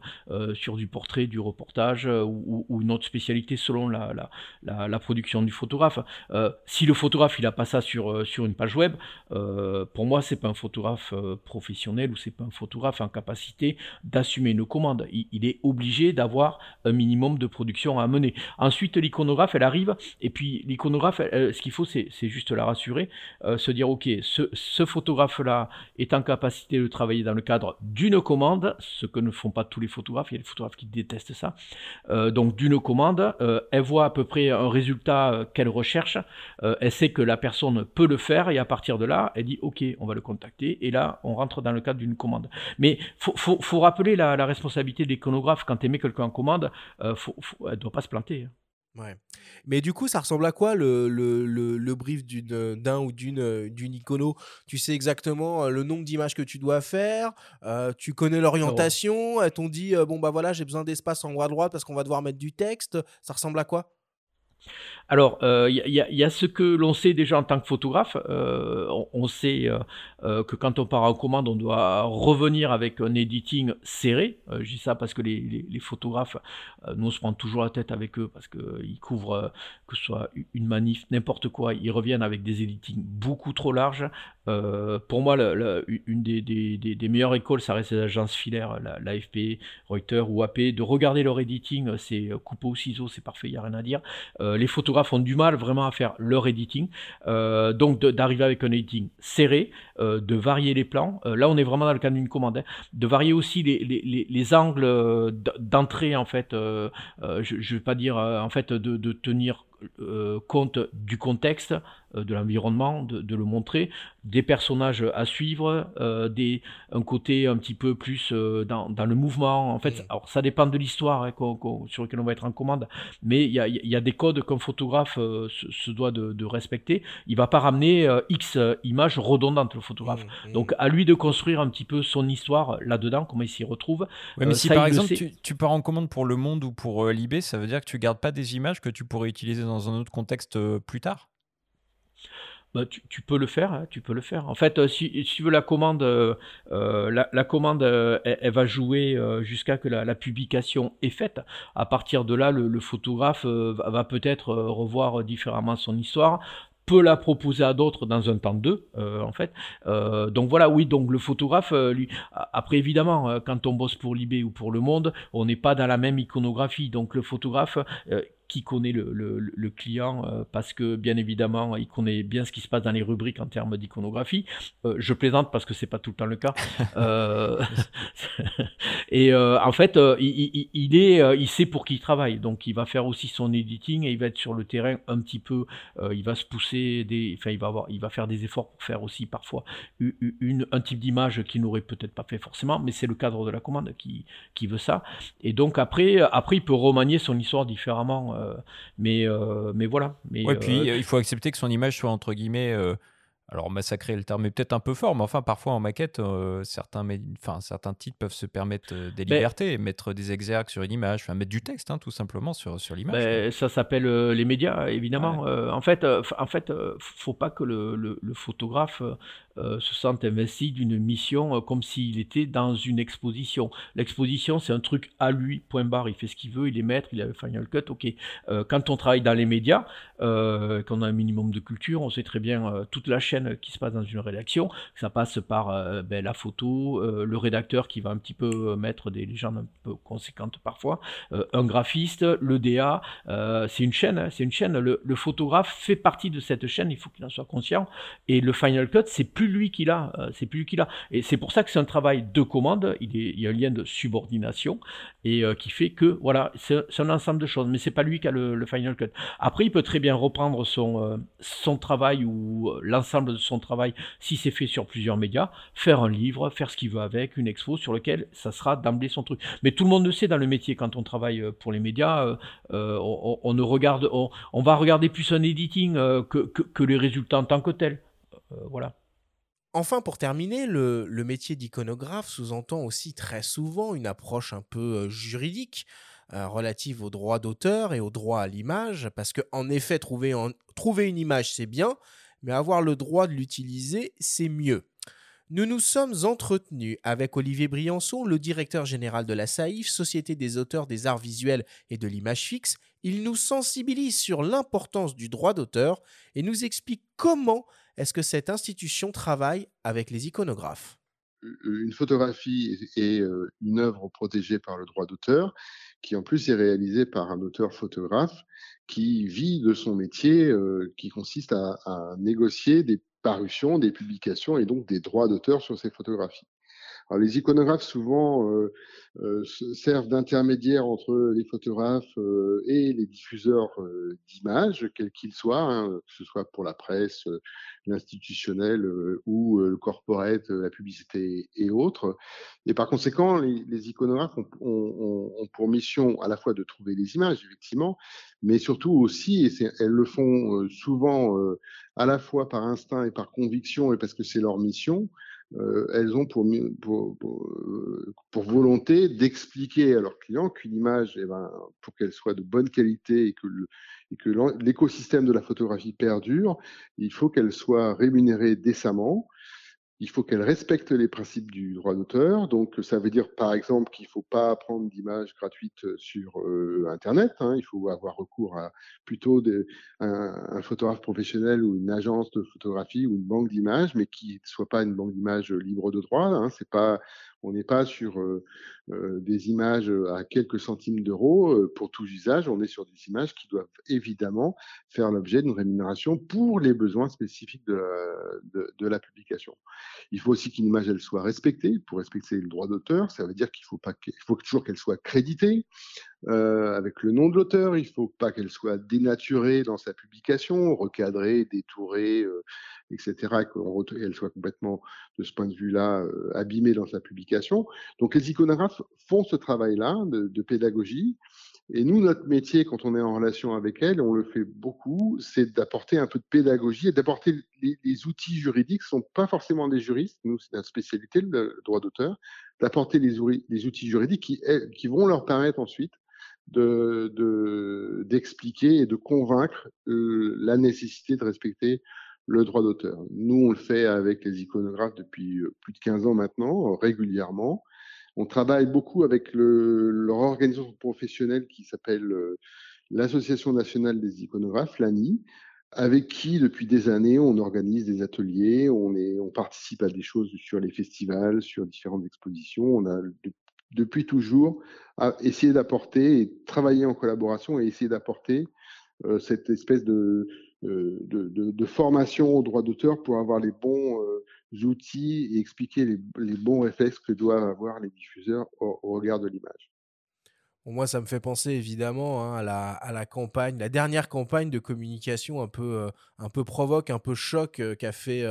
sur du portrait, du reportage ou une autre spécialité selon la production du photographe. Si le photographe il n'a pas ça sur une page web, pour moi c'est pas un photographe professionnel ou c'est pas un photographe en capacité d'assumer une commande. Il est obligé d'avoir un minimum de production à mener. Ensuite, l'iconographe, elle arrive, et puis l'iconographe, ce qu'il faut, c'est juste la rassurer, se dire, ok, ce photographe-là est en capacité de travailler dans le cadre d'une commande, ce que ne font pas tous les photographes, il y a des photographes qui détestent ça, donc d'une commande, elle voit à peu près un résultat qu'elle recherche, elle sait que la personne peut le faire, et à partir de là, elle dit, ok, on va le contacter, et là, on rentre dans le cadre d'une commande. Mais faut rappeler la responsabilité de l'iconographe quand tu mets quelqu'un en commande, elle ne doit pas se planter. Ouais. Mais du coup, ça ressemble à quoi le brief d'un ou d'une icono ? Tu sais exactement le nombre d'images que tu dois faire, tu connais l'orientation, elles t'ont dit bon bah voilà, j'ai besoin d'espace en haut à droite parce qu'on va devoir mettre du texte. Ça ressemble à quoi ? Alors, il y a ce que l'on sait déjà en tant que photographe. On sait que quand on part en commande, on doit revenir avec un editing serré. Je dis ça parce que les photographes, nous on se prend toujours la tête avec eux parce qu'ils couvrent, que ce soit une manif, n'importe quoi, ils reviennent avec des editings beaucoup trop larges. Pour moi, une des meilleures écoles, ça reste les agences filaires, l'AFP, Reuters ou AP. De regarder leur editing, c'est coupé au ciseau, c'est parfait, il n'y a rien à dire. Les photographes ont du mal vraiment à faire leur editing, donc d'arriver avec un editing serré, de varier les plans, là on est vraiment dans le cadre d'une commande, hein. De varier aussi les angles d'entrée en fait, je vais pas dire en fait de tenir compte du contexte, de l'environnement, de le montrer, des personnages à suivre, un côté un petit peu plus dans le mouvement. En fait, alors, ça dépend de l'histoire hein, sur laquelle on va être en commande, mais il y a des codes qu'un photographe se doit de respecter. Il ne va pas ramener X images redondantes, le photographe. Donc, à lui de construire un petit peu son histoire là-dedans, comment il s'y retrouve. Ouais, mais si par exemple, tu pars en commande pour Le Monde ou pour Libé, ça veut dire que tu ne gardes pas des images que tu pourrais utiliser dans un autre contexte plus tard ? Bah, tu peux le faire, hein, tu peux le faire. En fait, si tu veux, la commande, elle va jouer jusqu'à que la publication est faite. À partir de là, le photographe va peut-être revoir différemment son histoire, peut la proposer à d'autres dans un temps 2, en fait. Donc voilà, oui, donc le photographe, lui... Après, évidemment, quand on bosse pour Libé ou pour Le Monde, on n'est pas dans la même iconographie. Donc le photographe... qui connaît le client, parce que bien évidemment il connaît bien ce qui se passe dans les rubriques en termes d'iconographie, je plaisante parce que c'est pas tout le temps le cas, et en fait il sait pour qui il travaille, donc il va faire aussi son editing et il va être sur le terrain un petit peu, il va se pousser, il va faire des efforts pour faire aussi parfois un type d'image qu'il n'aurait peut-être pas fait forcément, mais c'est le cadre de la commande qui veut ça, et donc après il peut remanier son histoire différemment. Mais voilà. Ouais, puis il faut accepter que son image soit entre guillemets, alors massacrer le terme, mais peut-être un peu fort, mais enfin parfois en maquette, certains titres peuvent se permettre des libertés, mettre des exergues sur une image, mettre du texte tout simplement sur l'image. Ça s'appelle les médias, évidemment. Ouais. En fait, faut pas que le photographe se sentent investis d'une mission comme s'il était dans une exposition. L'exposition, c'est un truc à lui, point barre, il fait ce qu'il veut, il est maître, il a le final cut, ok. Quand on travaille dans les médias, qu'on a un minimum de culture, on sait très bien toute la chaîne qui se passe dans une rédaction, ça passe par la photo, le rédacteur qui va un petit peu mettre des légendes un peu conséquentes parfois, un graphiste, le DA, c'est une chaîne, le photographe fait partie de cette chaîne, il faut qu'il en soit conscient, et le final cut, c'est plus lui qui l'a. Et c'est pour ça que c'est un travail de commande, il y a un lien de subordination, et qui fait que, voilà, c'est un ensemble de choses, mais c'est pas lui qui a le final cut. Après, il peut très bien reprendre son travail ou l'ensemble de son travail, si c'est fait sur plusieurs médias, faire un livre, faire ce qu'il veut avec, une expo sur lequel ça sera d'emblée son truc. Mais tout le monde le sait dans le métier, quand on travaille pour les médias, on ne regarde, on va regarder plus un editing que les résultats en tant que tels. Voilà. Enfin, pour terminer, le métier d'iconographe sous-entend aussi très souvent une approche un peu juridique. relatives aux droits d'auteur et aux droits à l'image, parce qu'en effet, trouver une image, c'est bien, mais avoir le droit de l'utiliser, c'est mieux. Nous nous sommes entretenus avec Olivier Briançon, le directeur général de la SAIF, Société des auteurs des arts visuels et de l'image fixe. Il nous sensibilise sur l'importance du droit d'auteur et nous explique comment est-ce que cette institution travaille avec les iconographes. Une photographie est une œuvre protégée par le droit d'auteur, qui en plus est réalisée par un auteur-photographe qui vit de son métier, qui consiste à négocier des parutions, des publications et donc des droits d'auteur sur ces photographies. Alors, les iconographes souvent servent d'intermédiaires entre les photographes et les diffuseurs d'images, quels qu'ils soient, que ce soit pour la presse, l'institutionnel ou le corporate, la publicité et autres. Et par conséquent, les iconographes ont pour mission à la fois de trouver les images, effectivement, mais surtout aussi, et elles le font souvent à la fois par instinct et par conviction et parce que c'est leur mission, elles ont pour volonté d'expliquer à leurs clients qu'une image, pour qu'elle soit de bonne qualité et que l'écosystème de la photographie perdure, il faut qu'elle soit rémunérée décemment, il faut qu'elle respecte les principes du droit d'auteur. Donc, ça veut dire, par exemple, qu'il ne faut pas prendre d'images gratuites sur Internet. Il faut avoir recours à plutôt un photographe professionnel ou une agence de photographie ou une banque d'images, mais qui ne soit pas une banque d'images libre de droit. On n'est pas sur des images à quelques centimes d'euros pour tous usages. On est sur des images qui doivent évidemment faire l'objet d'une rémunération pour les besoins spécifiques de la publication. Il faut aussi qu'une image elle soit respectée. Pour respecter le droit d'auteur, ça veut dire qu'il faut toujours qu'elle soit créditée avec le nom de l'auteur. Il ne faut pas qu'elle soit dénaturée dans sa publication, recadrée, détourée, etc. Qu'elle soit complètement, de ce point de vue-là, abîmée dans sa publication. Donc les iconographes font ce travail-là de pédagogie. Et nous, notre métier, quand on est en relation avec elle, on le fait beaucoup, c'est d'apporter un peu de pédagogie et d'apporter les outils juridiques, qui ne sont pas forcément des juristes, nous c'est notre spécialité, le droit d'auteur, d'apporter les outils juridiques qui vont leur permettre ensuite d'expliquer et de convaincre la nécessité de respecter le droit d'auteur. Nous, on le fait avec les iconographes depuis plus de 15 ans maintenant, régulièrement. On travaille beaucoup avec leur organisation professionnelle qui s'appelle l'Association nationale des iconographes, l'ANI, avec qui, depuis des années, on organise des ateliers, on participe à des choses sur les festivals, sur différentes expositions. On a depuis toujours essayé d'apporter et travailler en collaboration et essayer d'apporter cette espèce de formation au droit d'auteur pour avoir les bons outils et expliquer les bons réflexes que doivent avoir les diffuseurs au regard de l'image. Moi, ça me fait penser évidemment à la dernière campagne de communication un peu provoque, un peu choc qu'a fait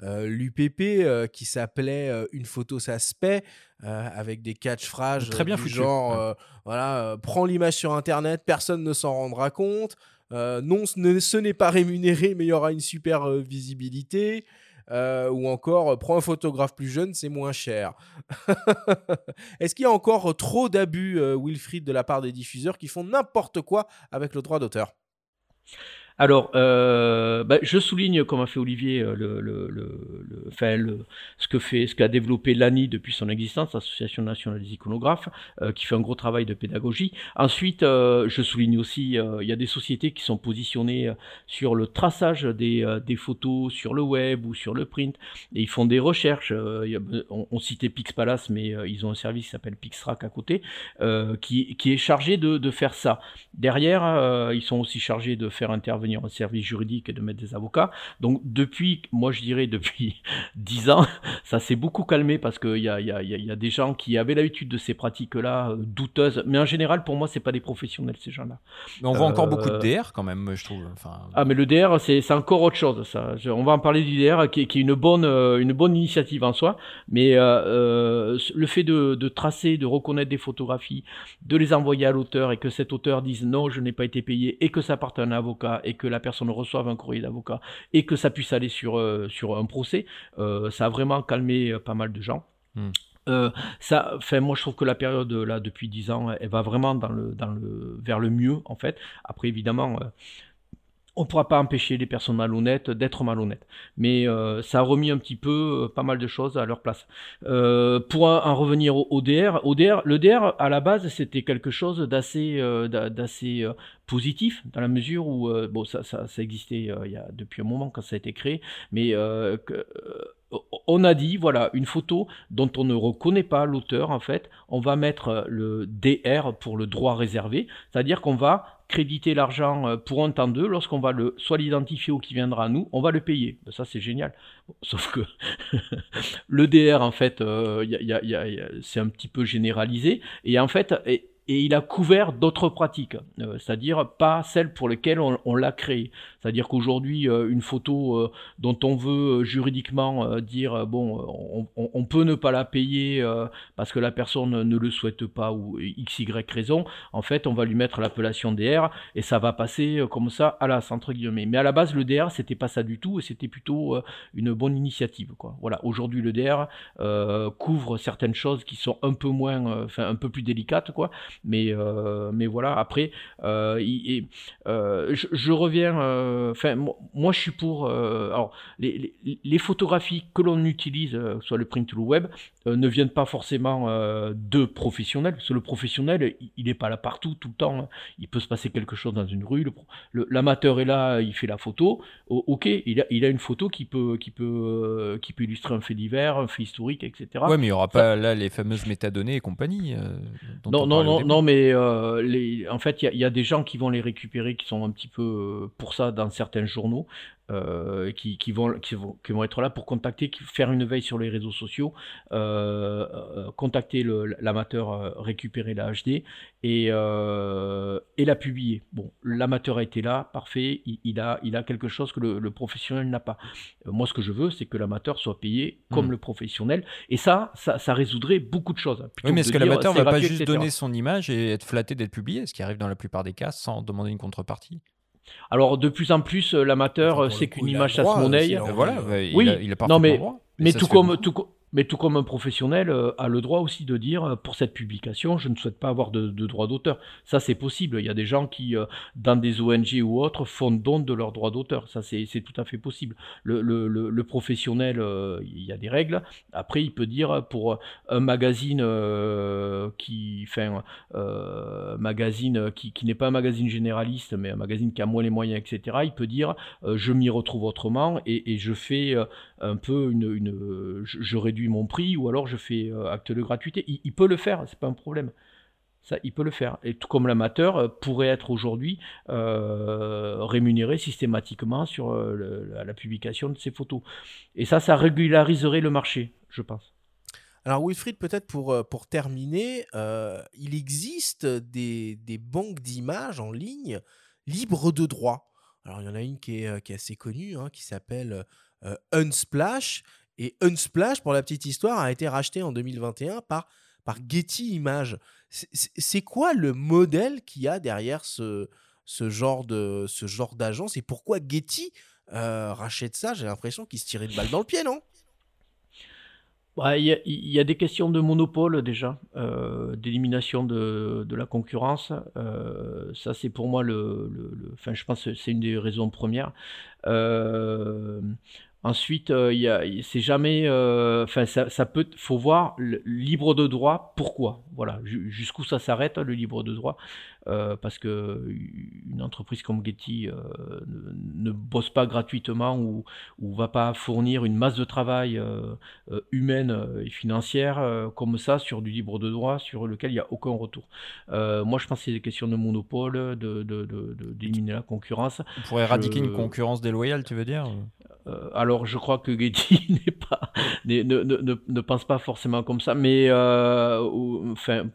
l'UPP qui s'appelait « Une photo, ça se paie », avec des catchphrases très bien du genre « Prends l'image sur Internet, personne ne s'en rendra compte »,« Non, ce n'est pas rémunéré, mais il y aura une super visibilité ». Ou encore, prends un photographe plus jeune, c'est moins cher. Est-ce qu'il y a encore trop d'abus, Wilfried, de la part des diffuseurs qui font n'importe quoi avec le droit d'auteur ? Alors, je souligne, comme a fait Olivier, ce qu'a développé l'ANI depuis son existence, l'Association nationale des iconographes, qui fait un gros travail de pédagogie. Ensuite, je souligne aussi, il y a des sociétés qui sont positionnées sur le traçage des photos sur le web ou sur le print, et ils font des recherches. On citait PixPalace, mais ils ont un service qui s'appelle PixTrack à côté, qui est chargé de faire ça. Derrière, ils sont aussi chargés de faire intervenir un service juridique et de mettre des avocats. Donc depuis 10 ans, ça s'est beaucoup calmé parce qu'il y a des gens qui avaient l'habitude de ces pratiques-là douteuses. Mais en général, pour moi, c'est pas des professionnels, ces gens-là. Mais on voit encore beaucoup de DR quand même, je trouve. Mais le DR, c'est encore autre chose. Ça. On va en parler du DR qui est une bonne initiative en soi. Mais le fait de tracer, de reconnaître des photographies, de les envoyer à l'auteur et que cet auteur dise non, je n'ai pas été payé et que ça parte à un avocat et que la personne reçoive un courrier d'avocat et que ça puisse aller sur un procès, ça a vraiment calmé pas mal de gens. Ça, enfin, moi je trouve que la période là depuis 10 ans elle va vraiment vers le mieux en fait. Après évidemment on ne pourra pas empêcher les personnes malhonnêtes d'être malhonnêtes, mais ça a remis un petit peu pas mal de choses à leur place. Pour en revenir au DR, le DR à la base c'était quelque chose d'assez positif, dans la mesure où bon, ça existait il y a depuis un moment quand ça a été créé, mais on a dit, voilà, une photo dont on ne reconnaît pas l'auteur, en fait, on va mettre le DR pour le droit réservé, c'est-à-dire qu'on va créditer l'argent pour un temps d'eux, lorsqu'on va soit l'identifier ou qui viendra à nous, on va le payer. Ça, c'est génial. Sauf que le DR, en fait, c'est un petit peu généralisé, et en fait... Et il a couvert d'autres pratiques, c'est-à-dire pas celles pour lesquelles on l'a créé. C'est-à-dire qu'aujourd'hui, une photo dont on veut juridiquement dire bon, on peut ne pas la payer parce que la personne ne le souhaite pas ou x, y raison, en fait, on va lui mettre l'appellation DR et ça va passer comme ça à l'as, entre guillemets. Mais à la base, le DR, c'était pas ça du tout et c'était plutôt une bonne initiative, quoi. Voilà, aujourd'hui, le DR couvre certaines choses qui sont un peu moins, un peu plus délicates, quoi. Mais voilà, après je reviens moi je suis pour alors les photographies que l'on utilise soit le print ou le web ne viennent pas forcément de professionnels, parce que le professionnel il n'est pas là partout tout le temps, hein. Il peut se passer quelque chose dans une rue, l'amateur est là, il fait la photo, ok, il a une photo qui peut illustrer un fait divers, un fait historique, etc. Ouais, mais il n'y aura pas là les fameuses métadonnées et compagnie non, mais en fait, il y a des gens qui vont les récupérer, qui sont un petit peu pour ça dans certains journaux, qui vont être là pour contacter, faire une veille sur les réseaux sociaux, contacter l'amateur, récupérer la HD et la publier. Bon, l'amateur a été là, parfait, il a quelque chose que le professionnel n'a pas. Moi, ce que je veux, c'est que l'amateur soit payé comme le professionnel, et ça résoudrait beaucoup de choses. Oui, mais est-ce que l'amateur ne va pas juste donner son image et être flatté d'être publié, ce qui arrive dans la plupart des cas sans demander une contrepartie? Alors, de plus en plus, l'amateur, c'est qu'une image, ça se monnaie. Voilà, oui, il a parfaitement droit. Mais tout comme un professionnel a le droit aussi de dire, pour cette publication, je ne souhaite pas avoir de droit d'auteur. Ça, c'est possible. Il y a des gens qui, dans des ONG ou autres, font don de leurs droits d'auteur. Ça, c'est tout à fait possible. Le professionnel, il y a des règles. Après, il peut dire, pour un magazine qui n'est pas un magazine généraliste, mais un magazine qui a moins les moyens, etc., il peut dire, je m'y retrouve autrement et je fais un peu je réduis mon prix, ou alors je fais acte de gratuité. Il peut le faire, c'est pas un problème. Ça, il peut le faire. Et tout comme l'amateur pourrait être aujourd'hui rémunéré systématiquement sur la publication de ses photos. Et ça régulariserait le marché, je pense. Alors Wilfried, peut-être pour terminer, il existe des banques d'images en ligne libres de droit. Alors il y en a une qui est assez connue, hein, qui s'appelle Unsplash. Et Unsplash, pour la petite histoire, a été racheté en 2021 par Getty Images. C'est quoi le modèle qu'il y a derrière ce genre d'agence, et pourquoi Getty rachète ça? J'ai l'impression qu'il se tirait une balle dans le pied, non? Il y a des questions de monopole déjà, d'élimination de la concurrence. Ça, c'est pour moi je pense que c'est une des raisons premières. Ensuite, c'est jamais. Faut voir le libre de droit. Pourquoi? Voilà, jusqu'où ça s'arrête, le libre de droit, parce que une entreprise comme Getty ne bosse pas gratuitement ou va pas fournir une masse de travail humaine et financière comme ça sur du libre de droit sur lequel il n'y a aucun retour. Moi, je pense que c'est des questions de monopole, d'éliminer la concurrence. On pourrait éradiquer une concurrence déloyale, tu veux dire? Alors, je crois que Getty ne pense pas forcément comme ça, mais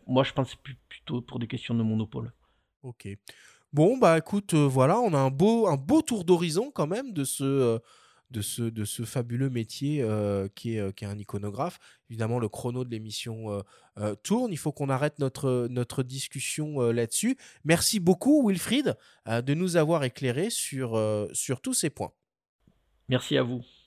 moi, je pense plutôt pour des questions de monopole. Ok. Bon, bah écoute, voilà, on a un beau tour d'horizon quand même de ce fabuleux métier qui est un iconographe. Évidemment, le chrono de l'émission tourne. Il faut qu'on arrête notre discussion là-dessus. Merci beaucoup, Wilfried, de nous avoir éclairé sur tous ces points. Merci à vous.